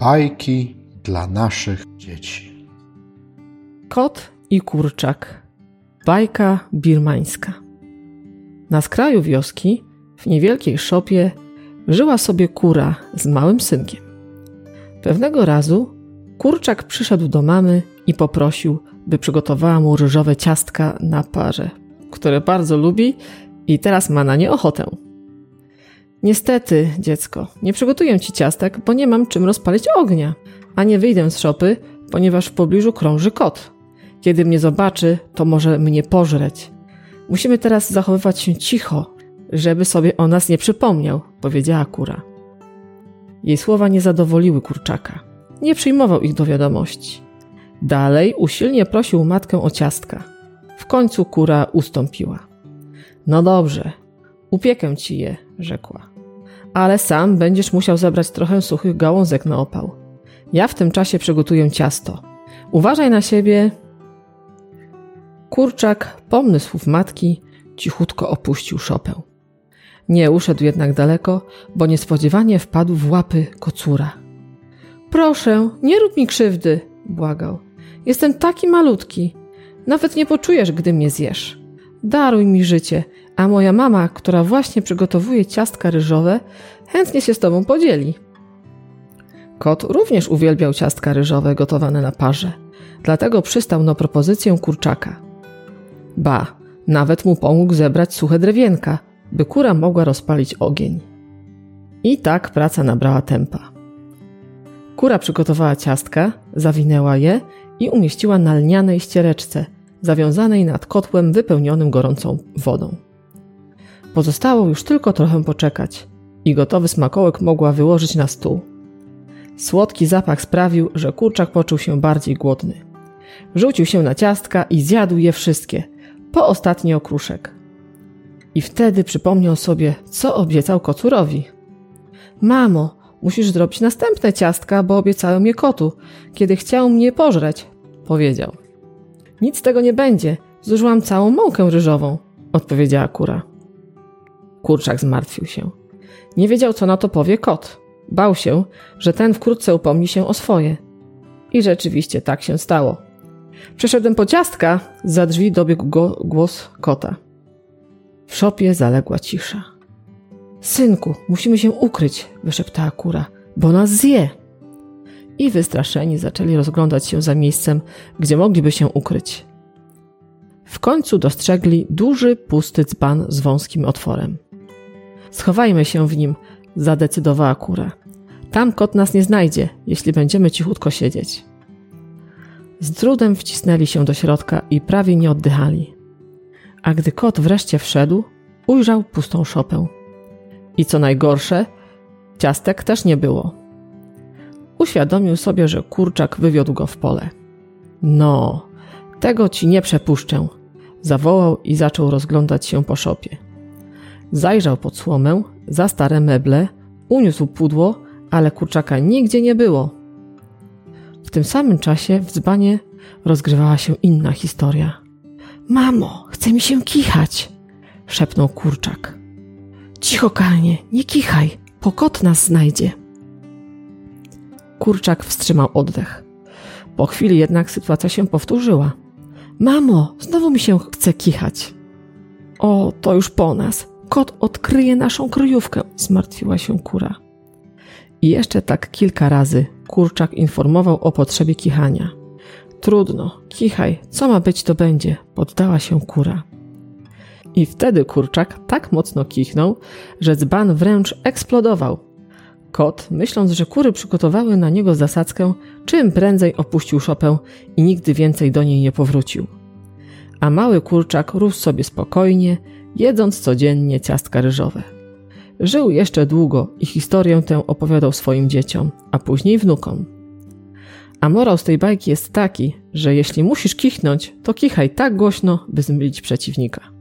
Bajki dla naszych dzieci. Kot i kurczak. Bajka birmańska. Na skraju wioski, w niewielkiej szopie, żyła sobie kura z małym synkiem. Pewnego razu kurczak przyszedł do mamy i poprosił, by przygotowała mu ryżowe ciastka na parze, które bardzo lubi i teraz ma na nie ochotę. Niestety, dziecko, nie przygotuję ci ciastek, bo nie mam czym rozpalić ognia, a nie wyjdę z szopy, ponieważ w pobliżu krąży kot. Kiedy mnie zobaczy, to może mnie pożreć. Musimy teraz zachowywać się cicho, żeby sobie o nas nie przypomniał, powiedziała kura. Jej słowa nie zadowoliły kurczaka. Nie przyjmował ich do wiadomości. Dalej usilnie prosił matkę o ciastka. W końcu kura ustąpiła. No dobrze, upiekę ci je, rzekła. Ale sam będziesz musiał zebrać trochę suchych gałązek na opał. Ja w tym czasie przygotuję ciasto. Uważaj na siebie. Kurczak, pomny słów matki, cichutko opuścił szopę. Nie uszedł jednak daleko, bo niespodziewanie wpadł w łapy kocura. Proszę, nie rób mi krzywdy, błagał. Jestem taki malutki. Nawet nie poczujesz, gdy mnie zjesz. Daruj mi życie, a moja mama, która właśnie przygotowuje ciastka ryżowe, chętnie się z tobą podzieli. Kot również uwielbiał ciastka ryżowe gotowane na parze, dlatego przystał na propozycję kurczaka. Ba, nawet mu pomógł zebrać suche drewienka, by kura mogła rozpalić ogień. I tak praca nabrała tempa. Kura przygotowała ciastka, zawinęła je i umieściła na lnianej ściereczce, zawiązanej nad kotłem wypełnionym gorącą wodą. Pozostało już tylko trochę poczekać i gotowy smakołek mogła wyłożyć na stół. Słodki zapach sprawił, że kurczak poczuł się bardziej głodny. Rzucił się na ciastka i zjadł je wszystkie, po ostatni okruszek. I wtedy przypomniał sobie, co obiecał kocurowi. Mamo, musisz zrobić następne ciastka, bo obiecałem je kotu, kiedy chciał mnie pożreć, powiedział. Nic z tego nie będzie, zużyłam całą mąkę ryżową, odpowiedziała kura. Kurczak zmartwił się. Nie wiedział, co na to powie kot. Bał się, że ten wkrótce upomni się o swoje. I rzeczywiście tak się stało. Przeszedłem po ciastka, zza drzwi dobiegł go głos kota. W szopie zaległa cisza. Synku, musimy się ukryć, wyszeptała kura, bo nas zje. I wystraszeni zaczęli rozglądać się za miejscem, gdzie mogliby się ukryć. W końcu dostrzegli duży, pusty dzban z wąskim otworem. Schowajmy się w nim, zadecydowała kura. Tam kot nas nie znajdzie, jeśli będziemy cichutko siedzieć. Z trudem wcisnęli się do środka i prawie nie oddychali. A gdy kot wreszcie wszedł, ujrzał pustą szopę. I co najgorsze, ciastek też nie było. Uświadomił sobie, że kurczak wywiódł go w pole. No, tego ci nie przepuszczę, zawołał i zaczął rozglądać się po szopie. Zajrzał pod słomę, za stare meble, uniósł pudło, ale kurczaka nigdzie nie było. W tym samym czasie w dzbanie rozgrywała się inna historia. Mamo, chce mi się kichać, szepnął kurczak. Cicho, kochanie, nie kichaj, bo kot nas znajdzie. Kurczak wstrzymał oddech. Po chwili jednak sytuacja się powtórzyła. Mamo, znowu mi się chce kichać. O, to już po nas. Kot odkryje naszą kryjówkę, zmartwiła się kura. I jeszcze tak kilka razy kurczak informował o potrzebie kichania. Trudno, kichaj, co ma być to będzie, poddała się kura. I wtedy kurczak tak mocno kichnął, że dzban wręcz eksplodował. Kot, myśląc, że kury przygotowały na niego zasadzkę, czym prędzej opuścił szopę i nigdy więcej do niej nie powrócił. A mały kurczak rósł sobie spokojnie, jedząc codziennie ciastka ryżowe. Żył jeszcze długo i historię tę opowiadał swoim dzieciom, a później wnukom. A morał z tej bajki jest taki, że jeśli musisz kichnąć, to kichaj tak głośno, by zmylić przeciwnika.